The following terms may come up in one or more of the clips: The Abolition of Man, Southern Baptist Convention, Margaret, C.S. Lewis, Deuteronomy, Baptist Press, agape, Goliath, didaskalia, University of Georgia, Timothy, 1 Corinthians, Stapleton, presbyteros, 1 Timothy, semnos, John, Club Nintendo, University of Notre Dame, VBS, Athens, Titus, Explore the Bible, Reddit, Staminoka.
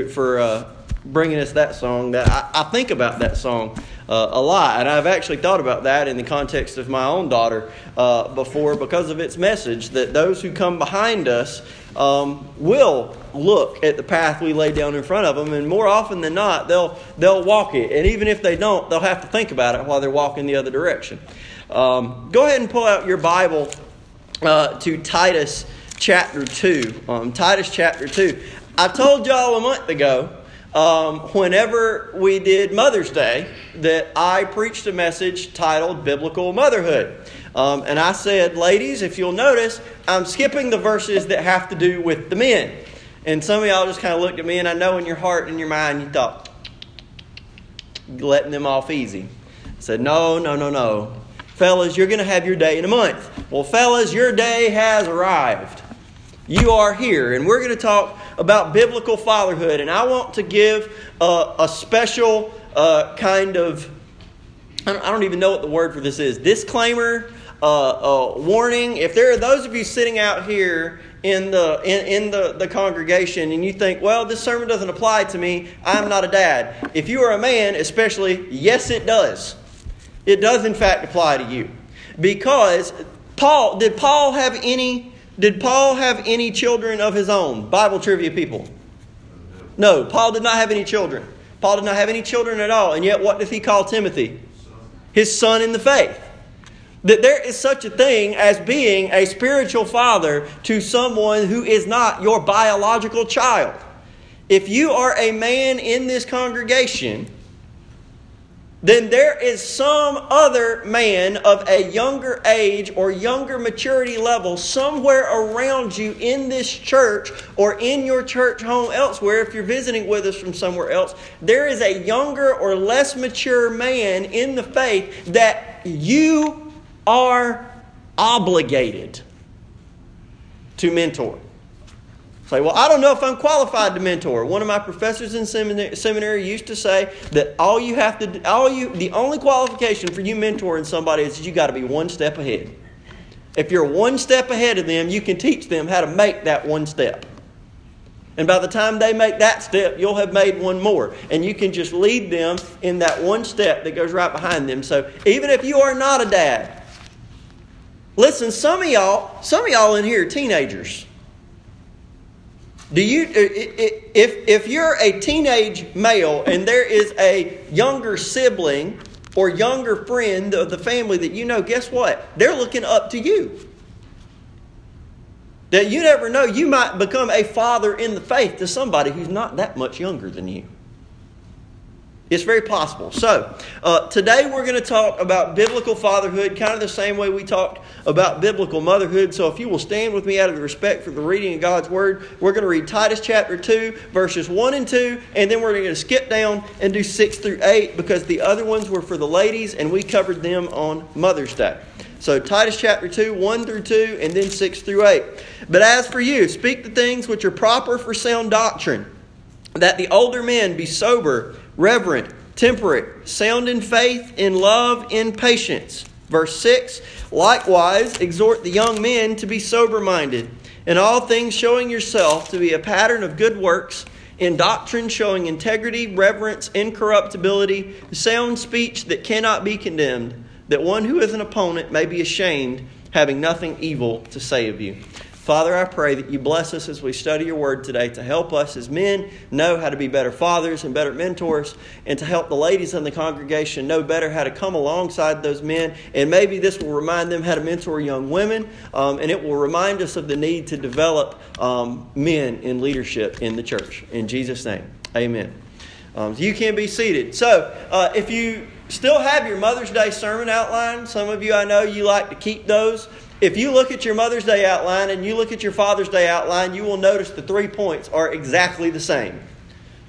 for bringing us that song. That I think about that song a lot, and I've actually thought about that in the context of my own daughter before, because of its message that those who come behind us will look at the path we lay down in front of them, and more often than not, they'll walk it. And even if they don't, they'll have to think about it while they're walking the other direction. Go ahead and pull out your Bible to Titus chapter 2. Titus chapter 2. I told y'all a month ago, whenever we did Mother's Day, that I preached a message titled Biblical Motherhood. And I said, ladies, if you'll notice, I'm skipping the verses that have to do with the men. And some of y'all just kind of looked at me, and I know in your heart and your mind you thought, letting them off easy. I said, no. Fellas, you're going to have your day in a month. Well, fellas, your day has arrived. You are here, and we're going to talk about biblical fatherhood, and I want to give a special kind of, I don't even know what the word for this is, disclaimer, warning. If there are those of you sitting out here in the congregation and you think, well, this sermon doesn't apply to me, I'm not a dad. If you are a man especially, yes, it does. It does in fact apply to you. Because Did Paul have any children of his own? Bible trivia people. No, Paul did not have any children. Paul did not have any children at all. And yet what does he call Timothy? His son in the faith. That there is such a thing as being a spiritual father to someone who is not your biological child. If you are a man in this congregation, then there is some other man of a younger age or younger maturity level somewhere around you in this church or in your church home elsewhere. If you're visiting with us from somewhere else, there is a younger or less mature man in the faith that you are obligated to mentor. Say, well, I don't know if I'm qualified to mentor. One of my professors in seminary used to say that the only qualification for you mentoring somebody is that you got to be one step ahead. If you're one step ahead of them, you can teach them how to make that one step. And by the time they make that step, you'll have made one more. And you can just lead them in that one step that goes right behind them. So even if you are not a dad, listen, some of y'all in here are teenagers. If you're a teenage male and there is a younger sibling or younger friend of the family that you know, guess what? They're looking up to you. That you never know, you might become a father in the faith to somebody who's not that much younger than you. It's very possible. So, today we're going to talk about biblical fatherhood, kind of the same way we talked about biblical motherhood. So if you will stand with me out of respect for the reading of God's Word, we're going to read Titus chapter 2, verses 1 and 2, and then we're going to skip down and do 6 through 8 because the other ones were for the ladies, and we covered them on Mother's Day. So Titus chapter 2, 1 through 2, and then 6 through 8. But as for you, speak the things which are proper for sound doctrine, that the older men be sober, reverent, temperate, sound in faith, in love, in patience. Verse 6, likewise exhort the young men to be sober-minded, in all things showing yourself to be a pattern of good works, in doctrine showing integrity, reverence, incorruptibility, sound speech that cannot be condemned, that one who is an opponent may be ashamed, having nothing evil to say of you. Father, I pray that you bless us as we study your word today, to help us as men know how to be better fathers and better mentors, and to help the ladies in the congregation know better how to come alongside those men. And maybe this will remind them how to mentor young women, and it will remind us of the need to develop men in leadership in the church. In Jesus' name, amen. You can be seated. So if you still have your Mother's Day sermon outline, some of you I know you like to keep those. If you look at your Mother's Day outline and you look at your Father's Day outline, you will notice the 3 points are exactly the same.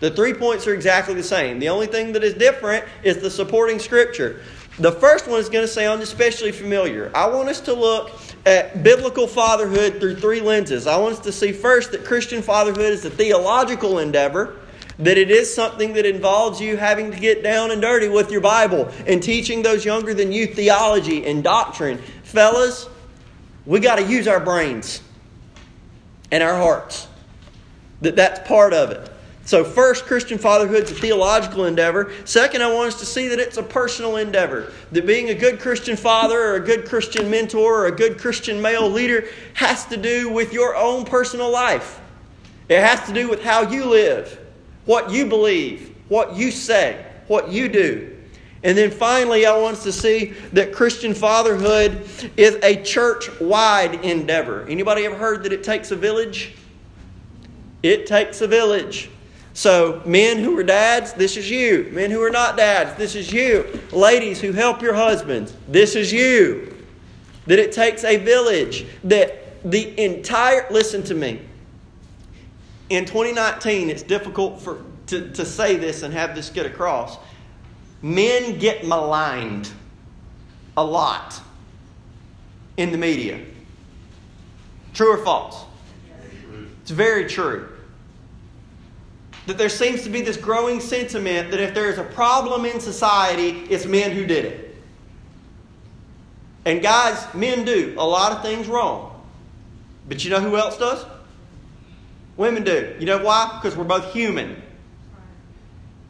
The 3 points are exactly the same. The only thing that is different is the supporting scripture. The first one is going to sound especially familiar. I want us to look at biblical fatherhood through 3 lenses. I want us to see first that Christian fatherhood is a theological endeavor, that it is something that involves you having to get down and dirty with your Bible and teaching those younger than you theology and doctrine. Fellas, we got to use our brains and our hearts. That's part of it. So first, Christian fatherhood's a theological endeavor. Second, I want us to see that it's a personal endeavor. That being a good Christian father or a good Christian mentor or a good Christian male leader has to do with your own personal life. It has to do with how you live, what you believe, what you say, what you do. And then finally, I want us to see that Christian fatherhood is a church-wide endeavor. Anybody ever heard that it takes a village? It takes a village. So men who are dads, this is you. Men who are not dads, this is you. Ladies who help your husbands, this is you. That it takes a village. That the entire, listen to me. In 2019, it's difficult to say this and have this get across. Men get maligned a lot in the media. True or false? It's very true. That there seems to be this growing sentiment that if there is a problem in society, it's men who did it. And guys, men do a lot of things wrong. But you know who else does? Women do. You know why? Because we're both human. And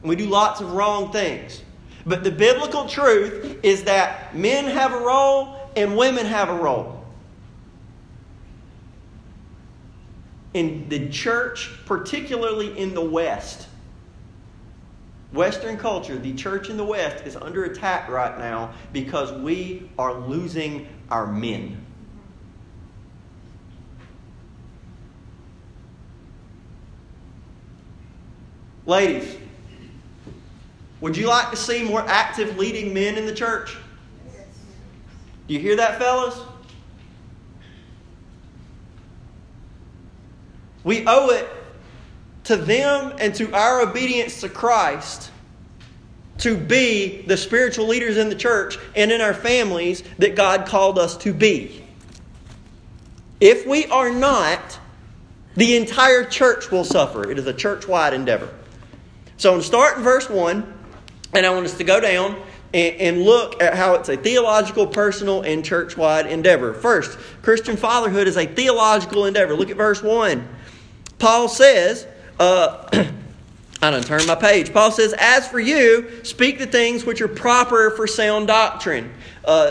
we do lots of wrong things. But the biblical truth is that men have a role and women have a role. In the church, particularly in the West, Western culture, the church in the West is under attack right now because we are losing our men. Ladies, would you like to see more active leading men in the church? Yes. Do you hear that, fellas? We owe it to them and to our obedience to Christ to be the spiritual leaders in the church and in our families that God called us to be. If we are not, the entire church will suffer. It is a church-wide endeavor. So I'm going to start in verse 1, and I want us to go down and look at how it's a theological, personal, and church-wide endeavor. First, Christian fatherhood is a theological endeavor. Look at verse 1. Paul says, I done turned my page. Paul says, as for you, speak the things which are proper for sound doctrine.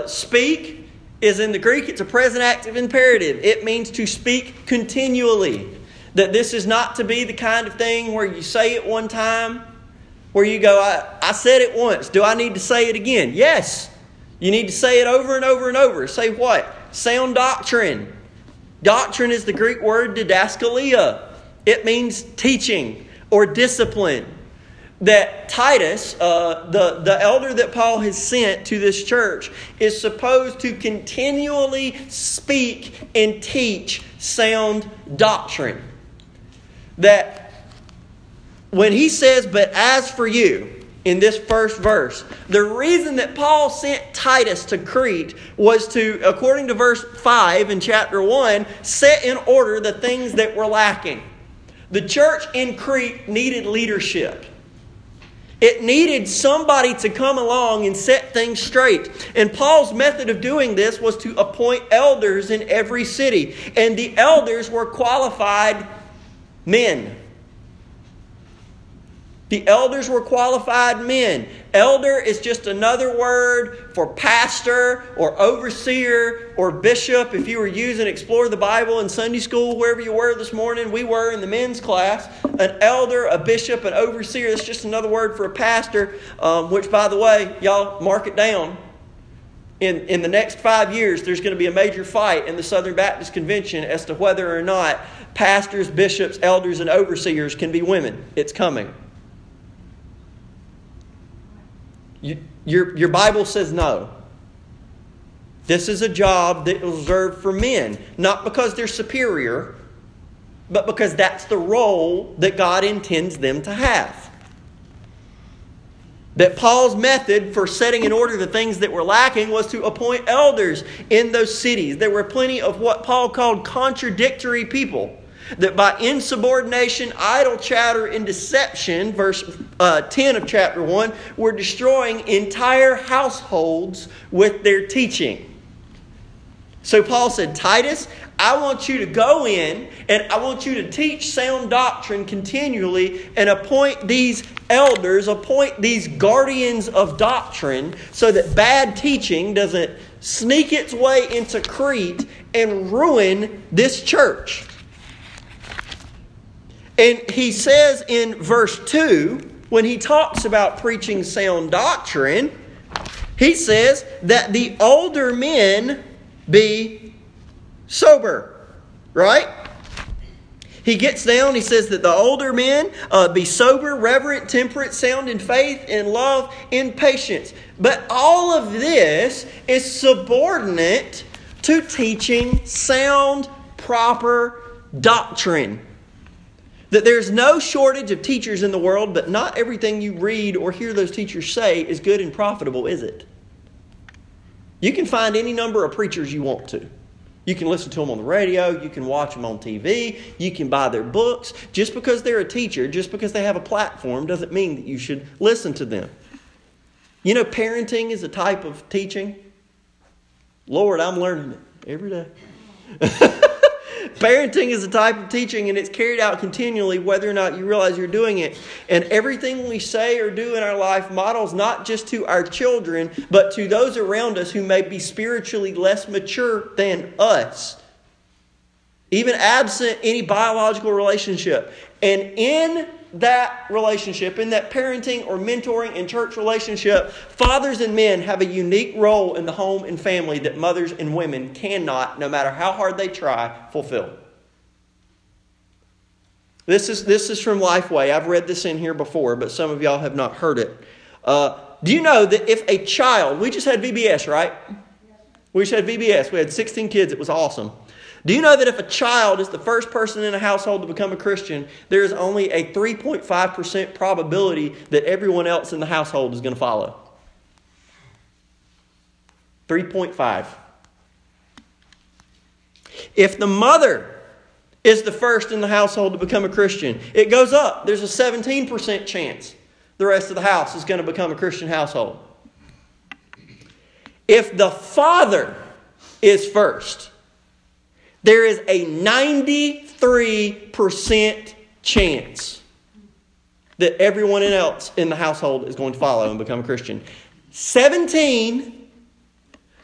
Speak is in the Greek, it's a present active imperative. It means to speak continually. That this is not to be the kind of thing where you say it one time, where you go, I said it once. Do I need to say it again? Yes. You need to say it over and over and over. Say what? Sound doctrine. Doctrine is the Greek word didaskalia. It means teaching or discipline. That Titus, the elder that Paul has sent to this church, is supposed to continually speak and teach sound doctrine. That when he says, but as for you, in this first verse, the reason that Paul sent Titus to Crete was to, according to verse 5 in chapter 1, set in order the things that were lacking. The church in Crete needed leadership. It needed somebody to come along and set things straight. And Paul's method of doing this was to appoint elders in every city. And the elders were qualified men. The elders were qualified men. Elder is just another word for pastor or overseer or bishop. If you were using Explore the Bible in Sunday school, wherever you were this morning, we were in the men's class. An elder, a bishop, an overseer, that's just another word for a pastor, which, by the way, y'all mark it down. In the next 5 years, there's going to be a major fight in the Southern Baptist Convention as to whether or not pastors, bishops, elders, and overseers can be women. It's coming. Your Bible says no. This is a job that is reserved for men. Not because they're superior, but because that's the role that God intends them to have. That Paul's method for setting in order the things that were lacking was to appoint elders in those cities. There were plenty of what Paul called contradictory people. That by insubordination, idle chatter, and deception, verse 10 of chapter 1, were destroying entire households with their teaching. So Paul said, Titus, I want you to go in and I want you to teach sound doctrine continually and appoint these elders, appoint these guardians of doctrine so that bad teaching doesn't sneak its way into Crete and ruin this church. And he says in verse 2, when he talks about preaching sound doctrine, he says that the older men be sober, right? He gets down, he says that the older men be sober, reverent, temperate, sound in faith, in love, in patience. But all of this is subordinate to teaching sound, proper doctrine. That there's no shortage of teachers in the world, but not everything you read or hear those teachers say is good and profitable, is it? You can find any number of preachers you want to. You can listen to them on the radio. You can watch them on TV. You can buy their books. Just because they're a teacher, just because they have a platform, doesn't mean that you should listen to them. You know, parenting is a type of teaching. Lord, I'm learning it every day. Parenting is a type of teaching, and it's carried out continually whether or not you realize you're doing it. And everything we say or do in our life models not just to our children, but to those around us who may be spiritually less mature than us, even absent any biological relationship. And in that relationship, in that parenting or mentoring and church relationship, fathers and men have a unique role in the home and family that mothers and women cannot, no matter how hard they try, fulfill. This is from Lifeway. I've read this in here before, but some of y'all have not heard it. Do you know that if a child, we just had VBS, right? We just had VBS. We had 16 kids. It was awesome. Do you know that if a child is the first person in a household to become a Christian, there is only a 3.5% probability that everyone else in the household is going to follow? 3.5. If the mother is the first in the household to become a Christian, it goes up. There's a 17% chance the rest of the house is going to become a Christian household. If the father is first, there is a 93% chance that everyone else in the household is going to follow and become a Christian. 17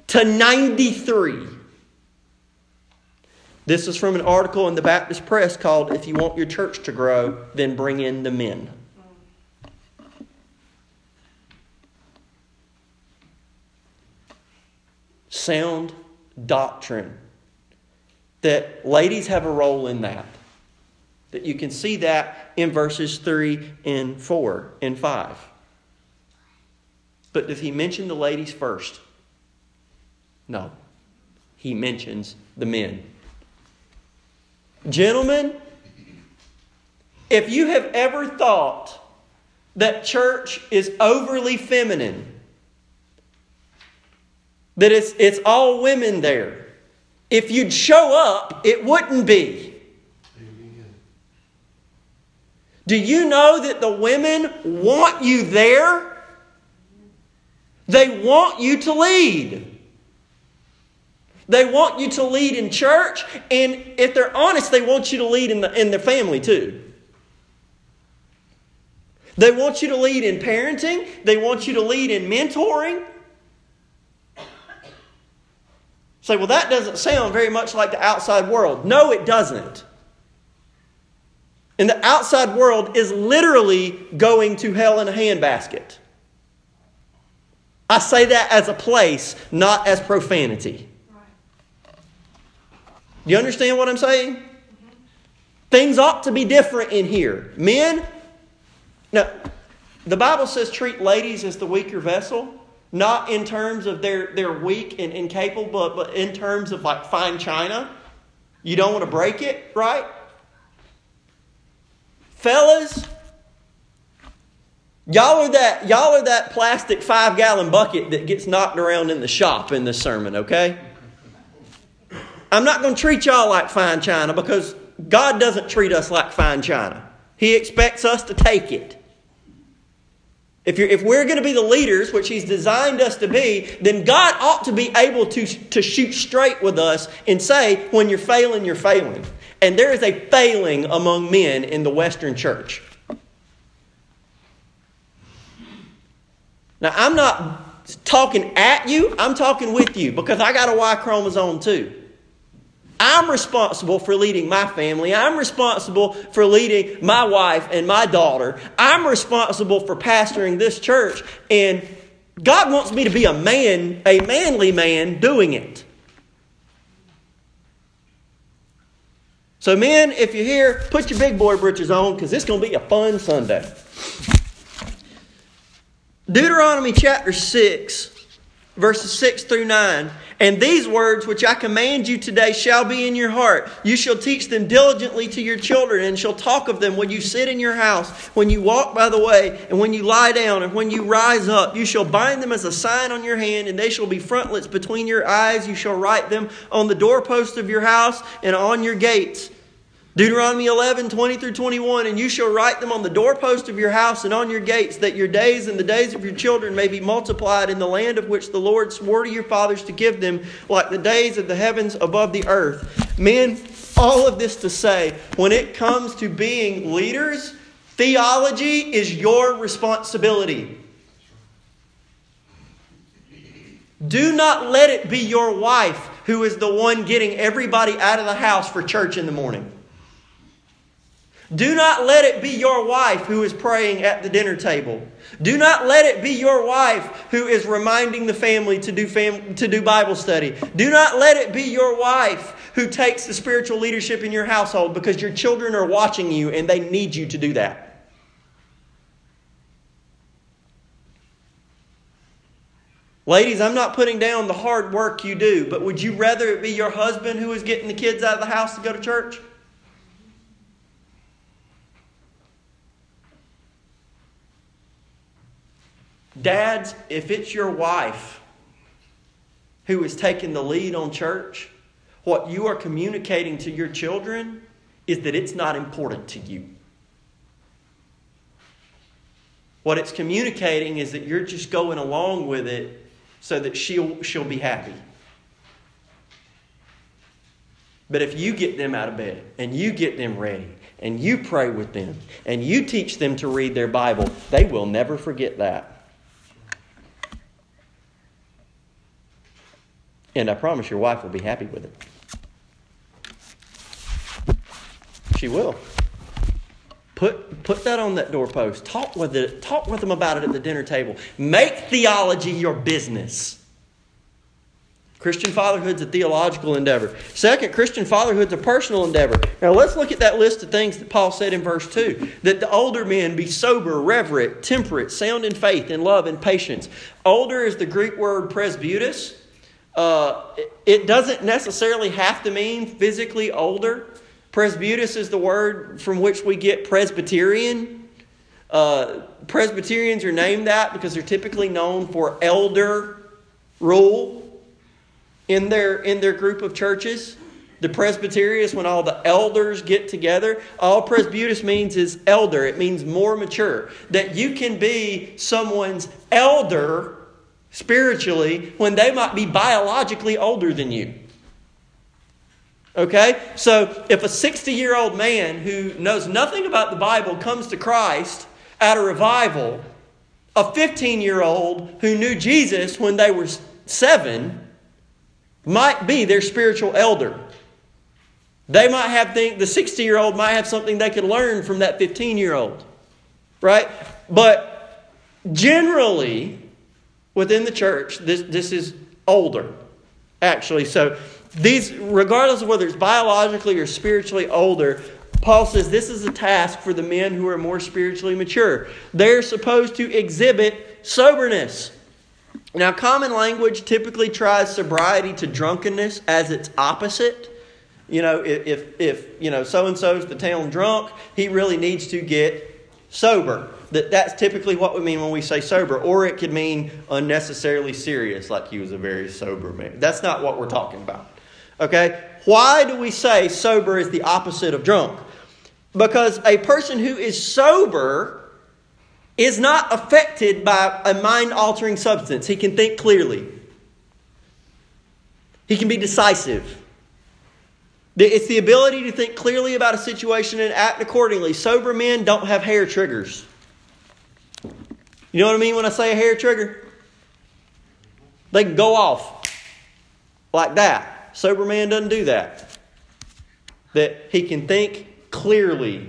to 93. This is from an article in the Baptist Press called "If You Want Your Church to Grow, Then Bring in the Men." Sound doctrine. That ladies have a role in that. That you can see that in verses 3 and 4 and 5. But does he mention the ladies first? No. He mentions the men. Gentlemen, if you have ever thought that church is overly feminine, that it's all women there, if you'd show up, it wouldn't be. Amen. Do you know that the women want you there? They want you to lead. They want you to lead in church, and if they're honest, they want you to lead in their family too. They want you to lead in parenting. They want you to lead in mentoring. Say, well, that doesn't sound very much like the outside world. No, it doesn't. And the outside world is literally going to hell in a handbasket. I say that as a place, not as profanity. Do you understand what I'm saying? Things ought to be different in here. Men, no, the Bible says treat ladies as the weaker vessel. Not in terms of they're weak and incapable, but in terms of like fine china. You don't want to break it, right? Fellas, y'all are that plastic 5-gallon bucket that gets knocked around in the shop in this sermon, okay? I'm not going to treat y'all like fine china because God doesn't treat us like fine china. He expects us to take it. If we're going to be the leaders, which he's designed us to be, then God ought to be able to shoot straight with us and say, when you're failing, you're failing. And there is a failing among men in the Western church. Now, I'm not talking at you. I'm talking with you because I got a Y chromosome too. I'm responsible for leading my family. I'm responsible for leading my wife and my daughter. I'm responsible for pastoring this church. And God wants me to be a manly man doing it. So men, if you're here, put your big boy britches on because it's going to be a fun Sunday. Deuteronomy chapter 6, verses 6 through 9. And these words which I command you today shall be in your heart. You shall teach them diligently to your children, and shall talk of them when you sit in your house, when you walk by the way, and when you lie down, and when you rise up. You shall bind them as a sign on your hand, and they shall be frontlets between your eyes. You shall write them on the doorposts of your house and on your gates. Deuteronomy 11, 20 through 21, and you shall write them on the doorpost of your house and on your gates, that your days and the days of your children may be multiplied in the land of which the Lord swore to your fathers to give them, like the days of the heavens above the earth. Men, all of this to say, when it comes to being leaders, theology is your responsibility. Do not let it be your wife who is the one getting everybody out of the house for church in the morning. Do not let it be your wife who is praying at the dinner table. Do not let it be your wife who is reminding the family to do Bible study. Do not let it be your wife who takes the spiritual leadership in your household, because your children are watching you and they need you to do that. Ladies, I'm not putting down the hard work you do, but would you rather it be your husband who is getting the kids out of the house to go to church? Dads, if it's your wife who is taking the lead on church, what you are communicating to your children is that it's not important to you. What it's communicating is that you're just going along with it so that she'll be happy. But if you get them out of bed and you get them ready and you pray with them and you teach them to read their Bible, they will never forget that. And I promise your wife will be happy with it. She will. Put that on that doorpost. Talk with them about it at the dinner table. Make theology your business. Christian fatherhood's a theological endeavor. Second, Christian fatherhood's a personal endeavor. Now let's look at that list of things that Paul said in verse 2. That the older men be sober, reverent, temperate, sound in faith, in love, and patience. Older is the Greek word presbyteros. It doesn't necessarily have to mean physically older. Presbyteros is the word from which we get Presbyterian. Presbyterians are named that because they're typically known for elder rule in their group of churches. The presbytery is when all the elders get together. All presbyteros means is elder. It means more mature. That you can be someone's elder spiritually when they might be biologically older than you. Okay? So if a 60-year-old man who knows nothing about the Bible comes to Christ at a revival, a 15-year-old who knew Jesus when they were 7 might be their spiritual elder. They might have the 60-year-old might have something they could learn from that 15-year-old. Right? But generally, within the church, this is older, actually. So these, regardless of whether it's biologically or spiritually older, Paul says this is a task for the men who are more spiritually mature. They're supposed to exhibit soberness. Now, common language typically tries sobriety to drunkenness as its opposite. You know, if so-and-so's the town drunk, he really needs to get sober. That's typically what we mean when we say sober. Or it could mean unnecessarily serious, like he was a very sober man. That's not what we're talking about. Okay? Why do we say sober is the opposite of drunk? Because a person who is sober is not affected by a mind-altering substance. He can think clearly. He can be decisive. It's the ability to think clearly about a situation and act accordingly. Sober men don't have hair triggers. You know what I mean when I say a hair trigger? They can go off like that. Sober man doesn't do that. That he can think clearly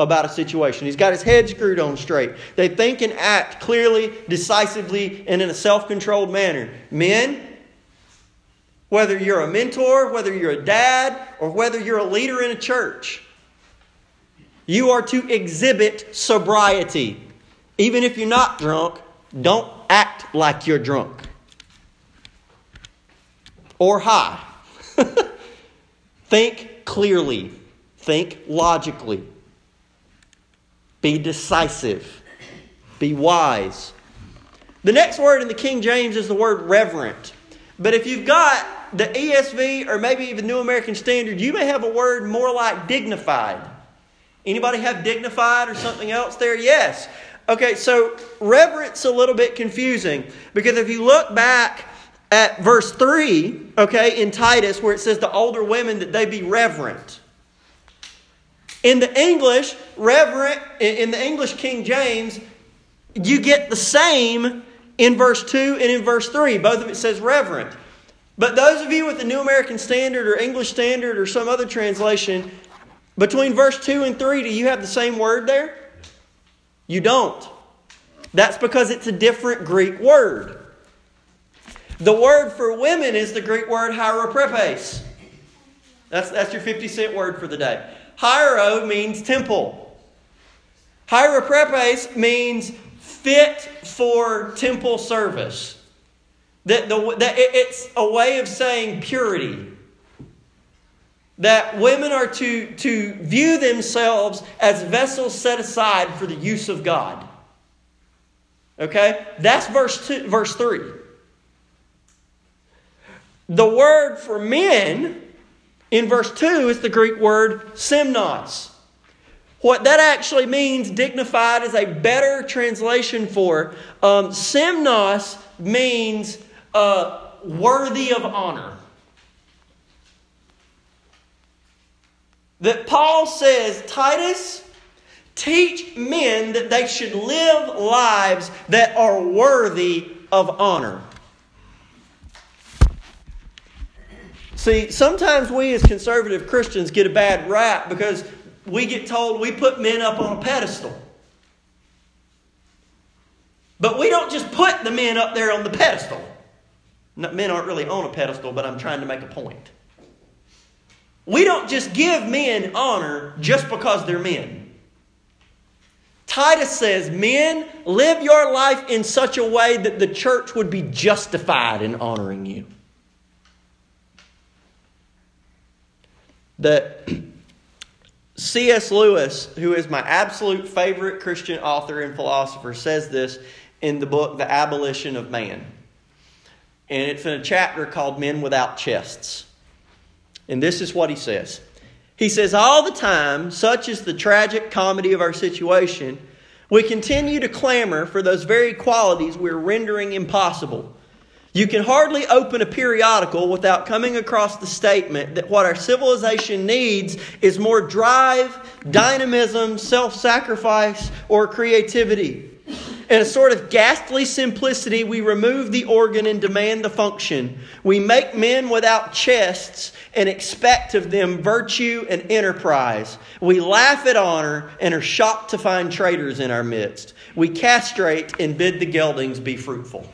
about a situation. He's got his head screwed on straight. They think and act clearly, decisively, and in a self-controlled manner. Men, whether you're a mentor, whether you're a dad, or whether you're a leader in a church, you are to exhibit sobriety. Even if you're not drunk, don't act like you're drunk. Or high. Think clearly. Think logically. Be decisive. Be wise. The next word in the King James is the word reverent. But if you've got the ESV or maybe even New American Standard, you may have a word more like dignified. Anybody have dignified or something else there? Yes. Okay, so reverence a little bit confusing. Because if you look back at verse 3, okay, in Titus, where it says the older women that they be reverent. In the English, reverent, in the English King James, you get the same in verse 2 and in verse 3. Both of it says reverent. But those of you with the New American Standard or English Standard or some other translation, between verse 2 and 3, do you have the same word there? You don't. That's because it's a different Greek word. The word for women is the Greek word hieroprepes. That's your 50-cent word for the day. Hiero means temple. Hieroprepes means fit for temple service. It's a way of saying purity. That women are to view themselves as vessels set aside for the use of God. Okay? That's verse 3. The word for men in verse 2 is the Greek word semnos. What that actually means, dignified, is a better translation for. Semnos means worthy of honor. That Paul says, Titus, teach men that they should live lives that are worthy of honor. See, sometimes we as conservative Christians get a bad rap because we get told we put men up on a pedestal. But we don't just put the men up there on the pedestal. Men aren't really on a pedestal, but I'm trying to make a point. We don't just give men honor just because they're men. Titus says, men, live your life in such a way that the church would be justified in honoring you. That C.S. Lewis, who is my absolute favorite Christian author and philosopher, says this in the book, The Abolition of Man. And it's in a chapter called Men Without Chests. And this is what he says. He says, all the time, such is the tragic comedy of our situation, we continue to clamor for those very qualities we're rendering impossible. You can hardly open a periodical without coming across the statement that what our civilization needs is more drive, dynamism, self-sacrifice, or creativity. In a sort of ghastly simplicity, we remove the organ and demand the function. We make men without chests and expect of them virtue and enterprise. We laugh at honor and are shocked to find traitors in our midst. We castrate and bid the geldings be fruitful.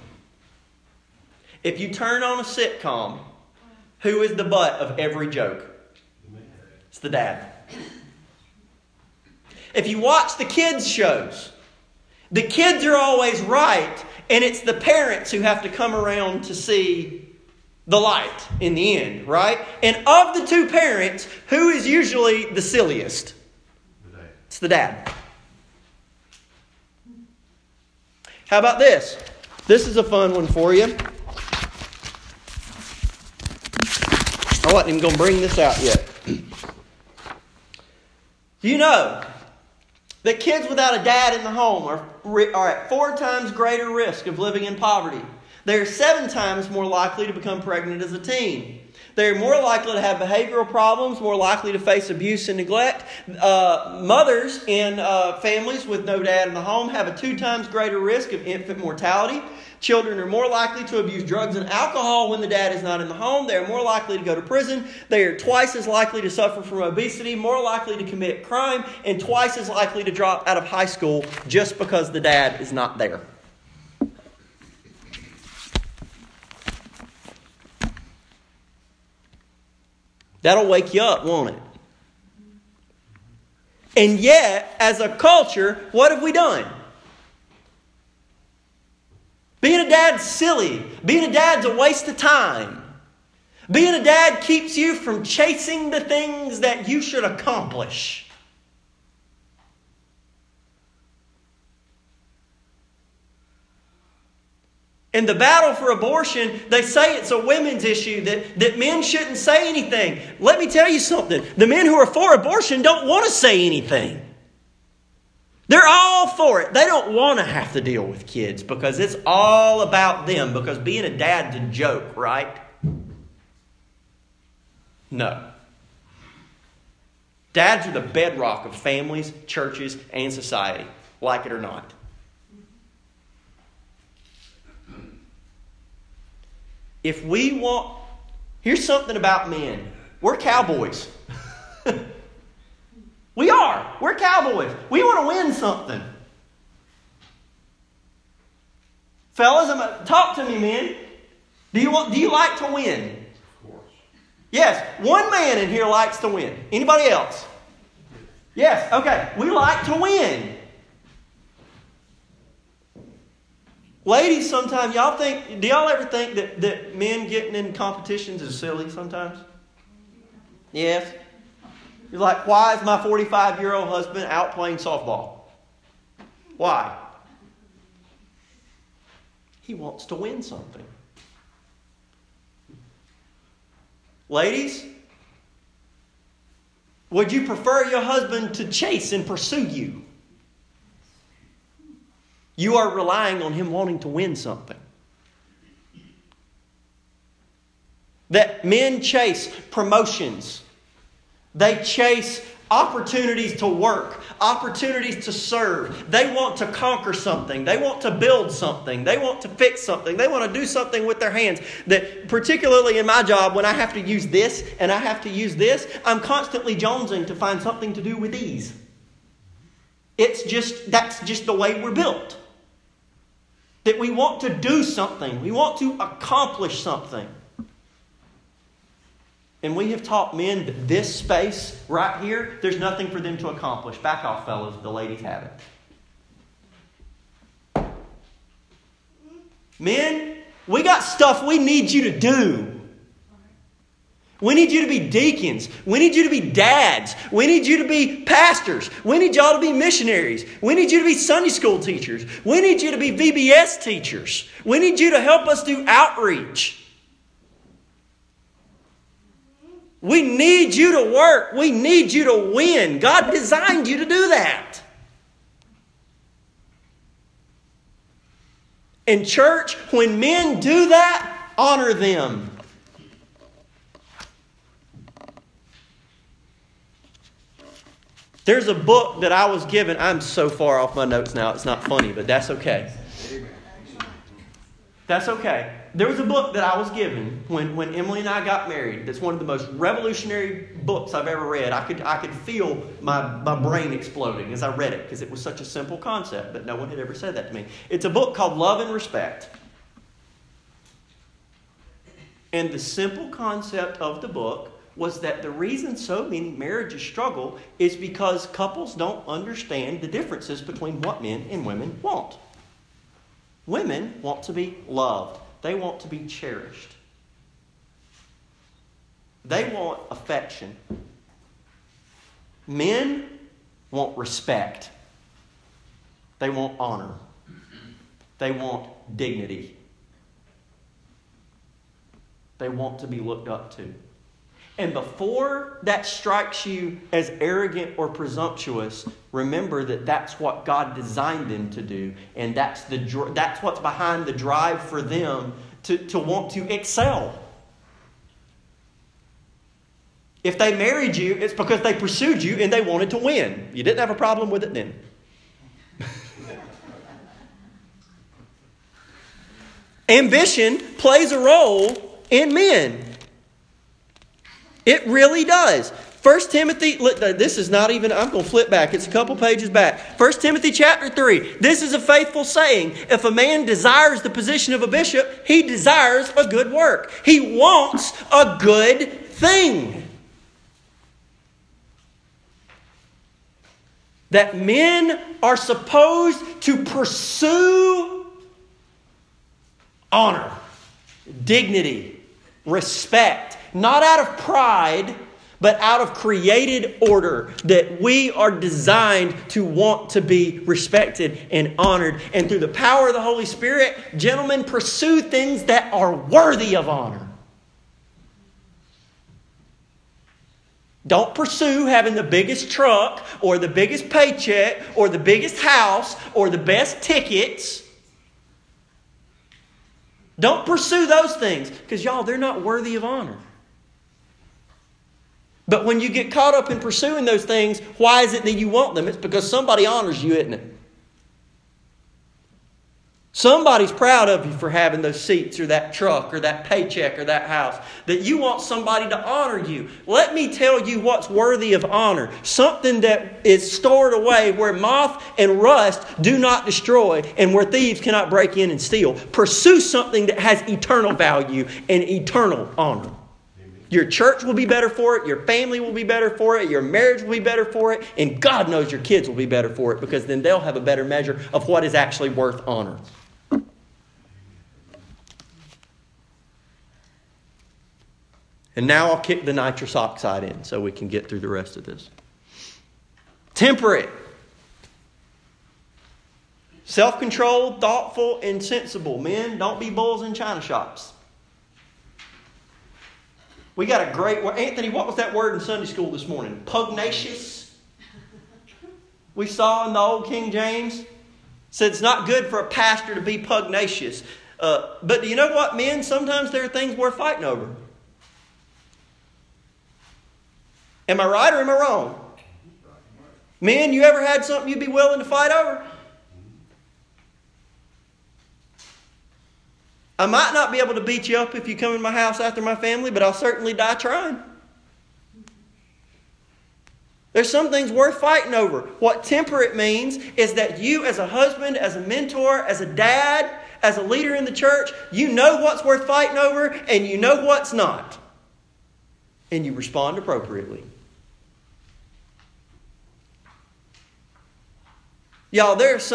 If you turn on a sitcom, who is the butt of every joke? It's the dad. If you watch the kids' shows, the kids are always right, and it's the parents who have to come around to see the light in the end, right? And of the two parents, who is usually the silliest? It's the dad. How about this? This is a fun one for you. I wasn't even going to bring this out yet. You know That kids without a dad in the home are at 4 times greater risk of living in poverty. They are 7 times more likely to become pregnant as a teen. They are more likely to have behavioral problems, more likely to face abuse and neglect. Mothers in families with no dad in the home have a 2 times greater risk of infant mortality. Children are more likely to abuse drugs and alcohol when the dad is not in the home. They are more likely to go to prison. They are 2x as likely to suffer from obesity, more likely to commit crime, and 2x as likely to drop out of high school just because the dad is not there. That'll wake you up, won't it? And yet, as a culture, what have we done? Being a dad's silly. Being a dad's a waste of time. Being a dad keeps you from chasing the things that you should accomplish. In the battle for abortion, they say it's a women's issue, that men shouldn't say anything. Let me tell you something. The men who are for abortion don't want to say anything. They're all for it. They don't want to have to deal with kids because it's all about them, because being a dad's a joke, right? No. Dads are the bedrock of families, churches, and society, like it or not. If we want, here's something about men. We're cowboys. We are. We're cowboys. We want to win something. Fellas, talk to me, men. Do you like to win? Of course. Yes. One man in here likes to win. Anybody else? Yes. Okay. We like to win. Ladies, sometimes do y'all ever think that men getting in competitions is silly sometimes? Yes. You're like, why is my 45-year-old husband out playing softball? Why? He wants to win something. Ladies, would you prefer your husband to chase and pursue you? You are relying on him wanting to win something. That men chase promotions. They chase opportunities to work, opportunities to serve. They want to conquer something. They want to build something. They want to fix something. They want to do something with their hands. That particularly in my job, when I have to use this and I have to use this, I'm constantly jonesing to find something to do with these. That's just the way we're built. That we want to do something. We want to accomplish something. And we have taught men that this space right here, there's nothing for them to accomplish. Back off, fellas. The ladies have it. Men, we got stuff we need you to do. We need you to be deacons. We need you to be dads. We need you to be pastors. We need y'all to be missionaries. We need you to be Sunday school teachers. We need you to be VBS teachers. We need you to help us do outreach. We need you to work. We need you to win. God designed you to do that. In church, when men do that, honor them. There's a book that I was given. I'm so far off my notes now, it's not funny, but that's okay. That's okay. There was a book that I was given when Emily and I got married that's one of the most revolutionary books I've ever read. I could feel my brain exploding as I read it because it was such a simple concept, but no one had ever said that to me. It's a book called Love and Respect. And the simple concept of the book was that the reason so many marriages struggle is because couples don't understand the differences between what men and women want. Women want to be loved. They want to be cherished. They want affection. Men want respect. They want honor. They want dignity. They want to be looked up to. And before that strikes you as arrogant or presumptuous, remember that that's what God designed them to do. And that's what's behind the drive for them to want to excel. If they married you, it's because they pursued you and they wanted to win. You didn't have a problem with it then. Ambition plays a role in men. It really does. 1 Timothy, this is not even, I'm going to flip back. It's a couple pages back. 1 Timothy chapter 3. This is a faithful saying. If a man desires the position of a bishop, he desires a good work. He wants a good thing. That men are supposed to pursue honor, dignity, respect. Not out of pride, but out of created order, that we are designed to want to be respected and honored. And through the power of the Holy Spirit, gentlemen, pursue things that are worthy of honor. Don't pursue having the biggest truck or the biggest paycheck or the biggest house or the best tickets. Don't pursue those things because, y'all, they're not worthy of honor. But when you get caught up in pursuing those things, why is it that you want them? It's because somebody honors you, isn't it? Somebody's proud of you for having those seats or that truck or that paycheck or that house. That you want somebody to honor you. Let me tell you what's worthy of honor. Something that is stored away where moth and rust do not destroy and where thieves cannot break in and steal. Pursue something that has eternal value and eternal honor. Your church will be better for it. Your family will be better for it. Your marriage will be better for it. And God knows your kids will be better for it, because then they'll have a better measure of what is actually worth honor. And now I'll kick the nitrous oxide in so we can get through the rest of this. Temperate. Self-controlled, thoughtful, and sensible. Men, don't be bulls in china shops. We got a great word. Anthony, what was that word in Sunday school this morning? Pugnacious. We saw in the old King James. It said it's not good for a pastor to be pugnacious. But do you know what, men? Sometimes there are things worth fighting over. Am I right or am I wrong? Men, you ever had something you'd be willing to fight over? I might not be able to beat you up if you come in my house after my family, but I'll certainly die trying. There's some things worth fighting over. What temperate means is that you as a husband, as a mentor, as a dad, as a leader in the church, you know what's worth fighting over and you know what's not. And you respond appropriately. Y'all, there's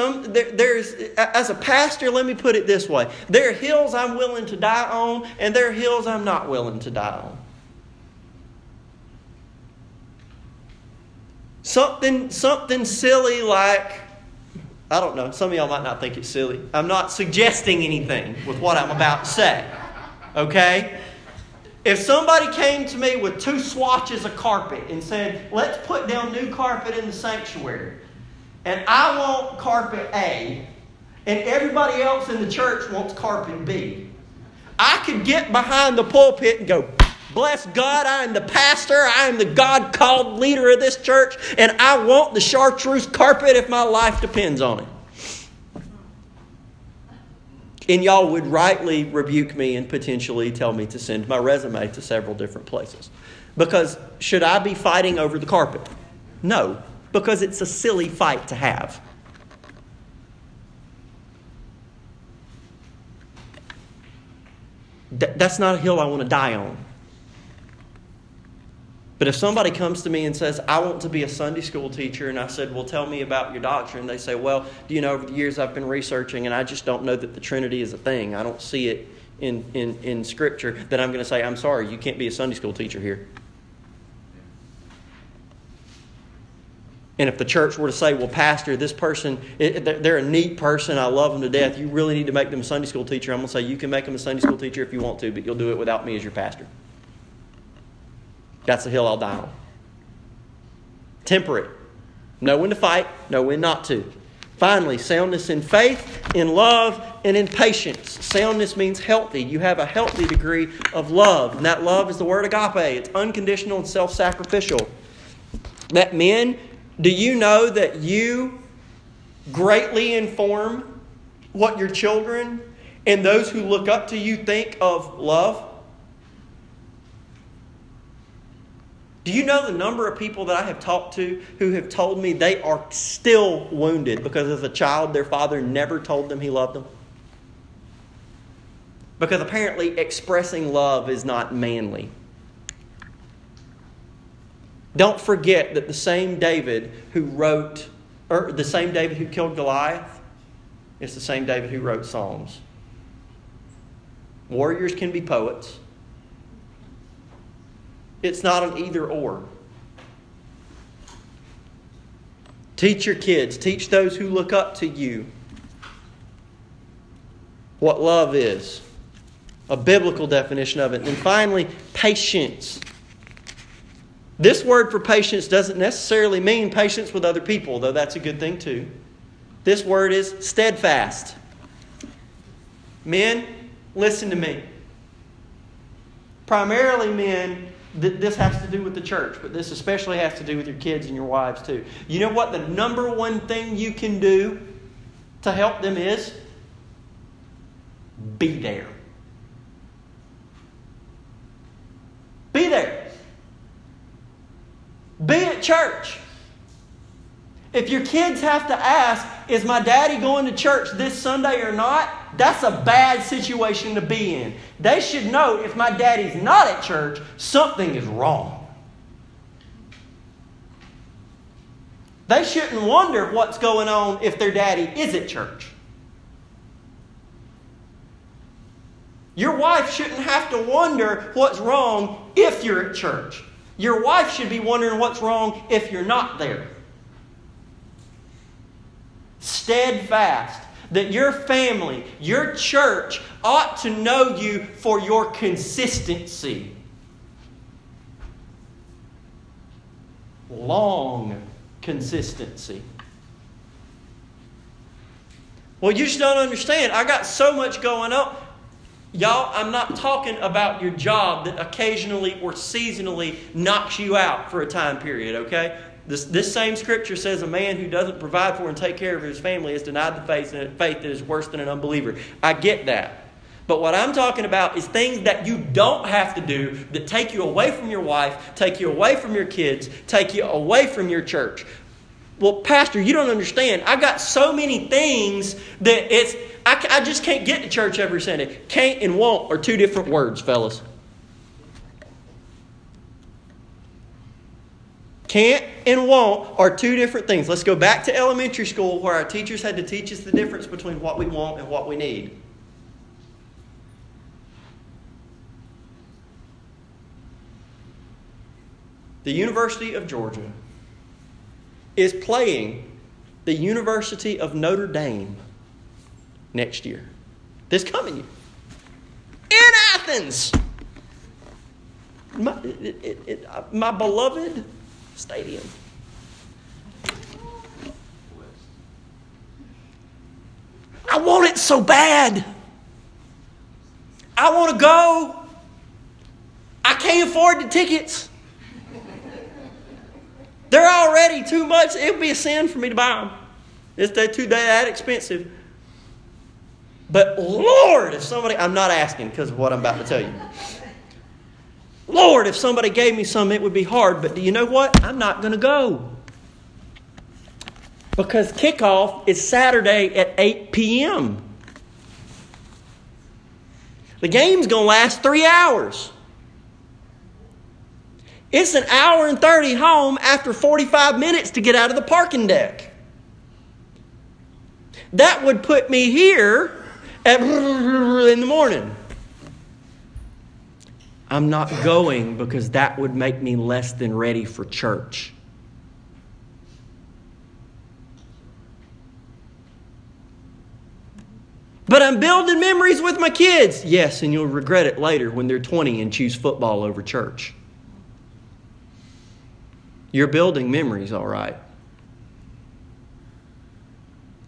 as a pastor, let me put it this way. There are hills I'm willing to die on, and there are hills I'm not willing to die on. Something silly like, I don't know, some of y'all might not think it's silly. I'm not suggesting anything with what I'm about to say. Okay? If somebody came to me with two swatches of carpet and said, let's put down new carpet in the sanctuary. And I want carpet A, and everybody else in the church wants carpet B. I could get behind the pulpit and go, bless God, I am the pastor, I am the God-called leader of this church, and I want the chartreuse carpet if my life depends on it. And y'all would rightly rebuke me and potentially tell me to send my resume to several different places. Because should I be fighting over the carpet? No. Because it's a silly fight to have. That's not a hill I want to die on. But if somebody comes to me and says, I want to be a Sunday school teacher, and I said, well, tell me about your doctrine. They say, well, do you know, over the years I've been researching, and I just don't know that the Trinity is a thing. I don't see it in Scripture. Then I'm going to say, I'm sorry, you can't be a Sunday school teacher here. And if the church were to say, well, pastor, this person, they're a neat person. I love them to death. You really need to make them a Sunday school teacher. I'm going to say, you can make them a Sunday school teacher if you want to, but you'll do it without me as your pastor. That's the hill I'll die on. Temperate. Know when to fight, know when not to. Finally, soundness in faith, in love, and in patience. Soundness means healthy. You have a healthy degree of love. And that love is the word agape. It's unconditional and self-sacrificial. That men, do you know that you greatly inform what your children and those who look up to you think of love? Do you know the number of people that I have talked to who have told me they are still wounded because as a child their father never told them he loved them? Because apparently expressing love is not manly. Don't forget that the same David who wrote, or the same David who killed Goliath, is the same David who wrote Psalms. Warriors can be poets. It's not an either or. Teach your kids. Teach those who look up to you what love is. A biblical definition of it. And finally, patience. This word for patience doesn't necessarily mean patience with other people, though that's a good thing too. This word is steadfast. Men, listen to me. Primarily men... This has to do with the church, but this especially has to do with your kids and your wives too. You know what the number one thing you can do to help them is? Be there. Be there. Be at church. If your kids have to ask, is my daddy going to church this Sunday or not? That's a bad situation to be in. They should know if my daddy's not at church, something is wrong. They shouldn't wonder what's going on if their daddy is at church. Your wife shouldn't have to wonder what's wrong if you're at church. Your wife should be wondering what's wrong if you're not there. Steadfast. That your family, your church ought to know you for your consistency. Long consistency. Well, you just don't understand. I got so much going on. Y'all, I'm not talking about your job that occasionally or seasonally knocks you out for a time period, okay? This same scripture says a man who doesn't provide for and take care of his family is denied the faith that is worse than an unbeliever. I get that. But what I'm talking about is things that you don't have to do that take you away from your wife, take you away from your kids, take you away from your church. Well, Pastor, you don't understand. I got so many things that it's I just can't get to church every Sunday. Can't and won't are two different words, fellas. Can't and won't are two different things. Let's go back to elementary school where our teachers had to teach us the difference between what we want and what we need. The University of Georgia is playing the University of Notre Dame next year. This coming year. In Athens! My beloved... stadium. I want it so bad. I want to go. I can't afford the tickets. They're already too much. It would be a sin for me to buy them. It's too that expensive. But Lord, if somebody... I'm not asking because of what I'm about to tell you. Lord, if somebody gave me some, it would be hard. But do you know what? I'm not going to go. Because kickoff is Saturday at 8 p.m. The game's going to last 3 hours. It's an hour and 30 home after 45 minutes to get out of the parking deck. That would put me here at in the morning. I'm not going because that would make me less than ready for church. But I'm building memories with my kids. Yes, and you'll regret it later when they're 20 and choose football over church. You're building memories, all right.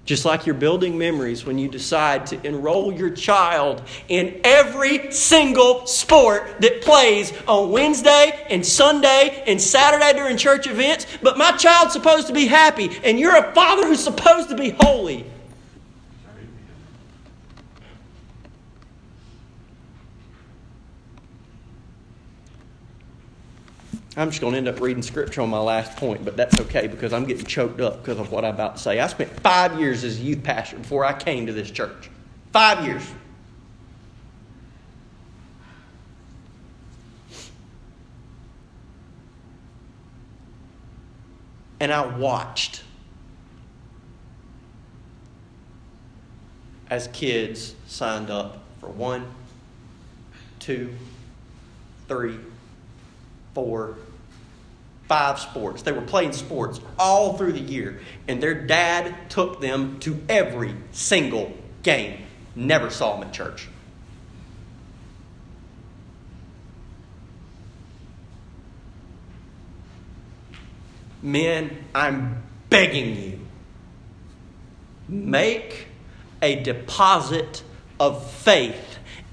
Just like you're building memories when you decide to enroll your child in every single sport that plays on Wednesday and Sunday and Saturday during church events. But my child's supposed to be happy, and you're a father who's supposed to be holy. I'm just going to end up reading Scripture on my last point, but that's okay because I'm getting choked up because of what I'm about to say. I spent 5 years as a youth pastor before I came to this church. 5 years. And I watched as kids signed up for 1, 2, 3, 4, 5 sports. They were playing sports all through the year. And their dad took them to every single game. Never saw them at church. Men, I'm begging you. Make a deposit of faith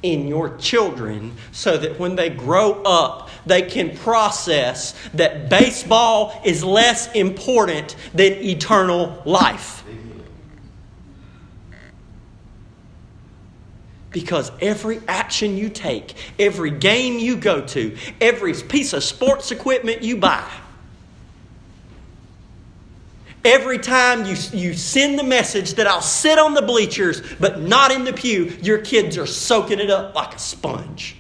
in your children so that when they grow up, they can process that baseball is less important than eternal life. Because every action you take, every game you go to, every piece of sports equipment you buy, every time you send the message that I'll sit on the bleachers but not in the pew, your kids are soaking it up like a sponge.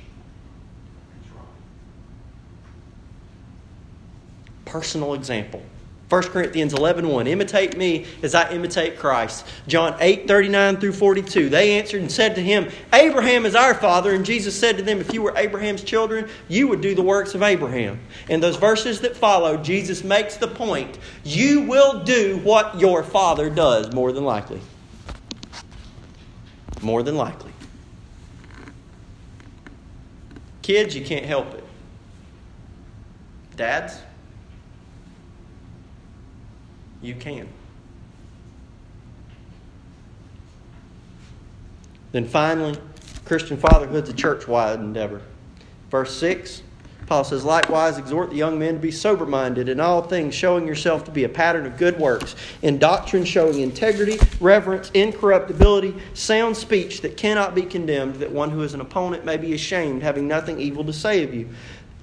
Personal example. 1 Corinthians 11:1. Imitate me as I imitate Christ. John 8:39 through 42. They answered and said to him, Abraham is our father. And Jesus said to them, if you were Abraham's children, you would do the works of Abraham. And those verses that follow, Jesus makes the point, you will do what your father does, more than likely. More than likely. Kids, you can't help it. Dads, you can. Then finally, Christian fatherhood is a church-wide endeavor. Verse 6, Paul says, likewise, exhort the young men to be sober-minded in all things, showing yourself to be a pattern of good works, in doctrine showing integrity, reverence, incorruptibility, sound speech that cannot be condemned, that one who is an opponent may be ashamed, having nothing evil to say of you.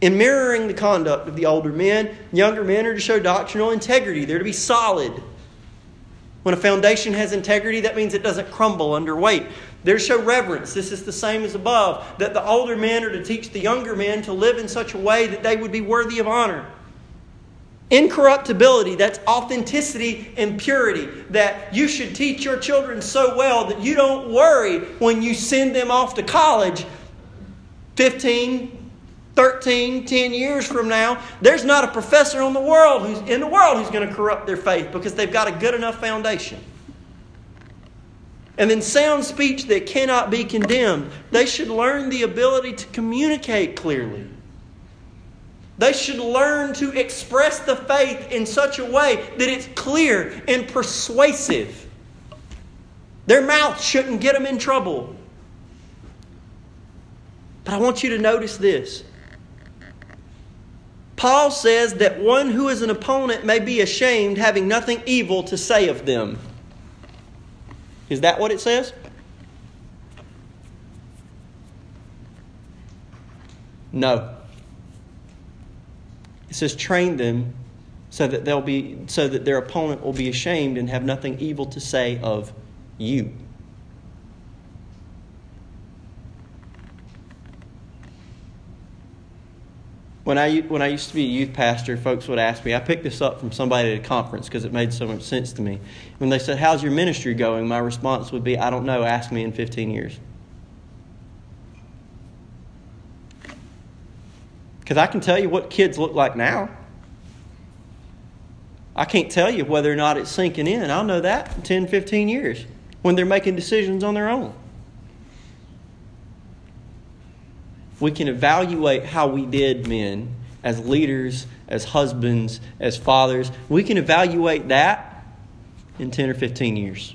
In mirroring the conduct of the older men, younger men are to show doctrinal integrity. They're to be solid. When a foundation has integrity, that means it doesn't crumble under weight. They're to show reverence. This is the same as above, that the older men are to teach the younger men to live in such a way that they would be worthy of honor. Incorruptibility, that's authenticity and purity, that you should teach your children so well that you don't worry when you send them off to college 10 years from now, there's not a professor in the world who's going to corrupt their faith because they've got a good enough foundation. And then sound speech that cannot be condemned. They should learn the ability to communicate clearly. They should learn to express the faith in such a way that it's clear and persuasive. Their mouth shouldn't get them in trouble. But I want you to notice this. Paul says that one who is an opponent may be ashamed, having nothing evil to say of them. Is that what it says? No. It says train them so that their opponent will be ashamed and have nothing evil to say of you. When I used to be a youth pastor, folks would ask me, I picked this up from somebody at a conference because it made so much sense to me. When they said, how's your ministry going? My response would be, I don't know, ask me in 15 years. Because I can tell you what kids look like now. I can't tell you whether or not it's sinking in. I'll know that in 10, 15 years when they're making decisions on their own. We can evaluate how we did, men, as leaders, as husbands, as fathers. We can evaluate that in 10 or 15 years.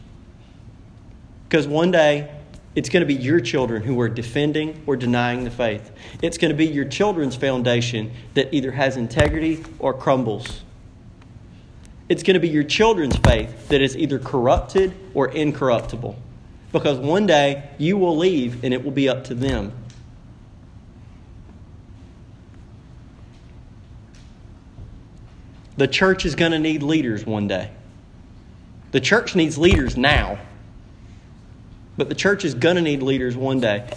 Because one day, it's going to be your children who are defending or denying the faith. It's going to be your children's foundation that either has integrity or crumbles. It's going to be your children's faith that is either corrupted or incorruptible. Because one day you will leave and it will be up to them. The church is going to need leaders one day. The church needs leaders now. But the church is going to need leaders one day.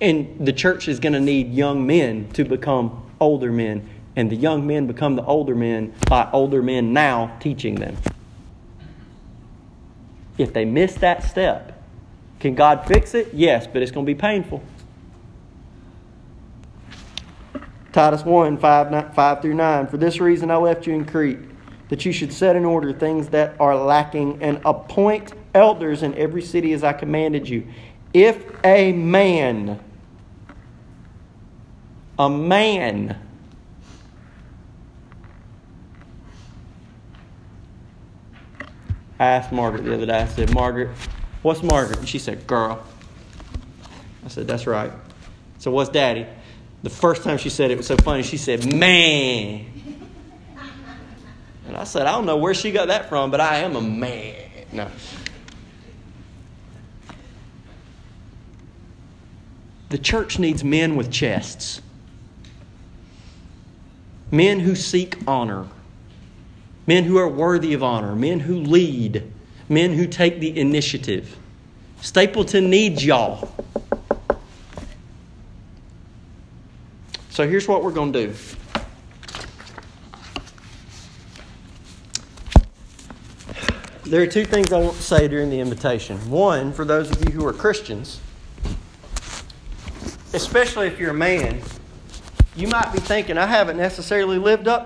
And the church is going to need young men to become older men. And the young men become the older men by older men now teaching them. If they miss that step, can God fix it? Yes, but it's going to be painful. Titus 1, 5 through 9. For this reason I left you in Crete, that you should set in order things that are lacking and appoint elders in every city as I commanded you. If a man I asked Margaret the other day, I said, Margaret, what's Margaret? And she said, girl. I said, that's right. So what's daddy? The first time she said it was so funny, she said, man. And I said, I don't know where she got that from, but I am a man. No. The church needs men with chests. Men who seek honor. Men who are worthy of honor. Men who lead. Men who take the initiative. Stapleton needs y'all. So here's what we're going to do. There are two things I want to say during the invitation. One, for those of you who are Christians, especially if you're a man, you might be thinking, I haven't necessarily lived up to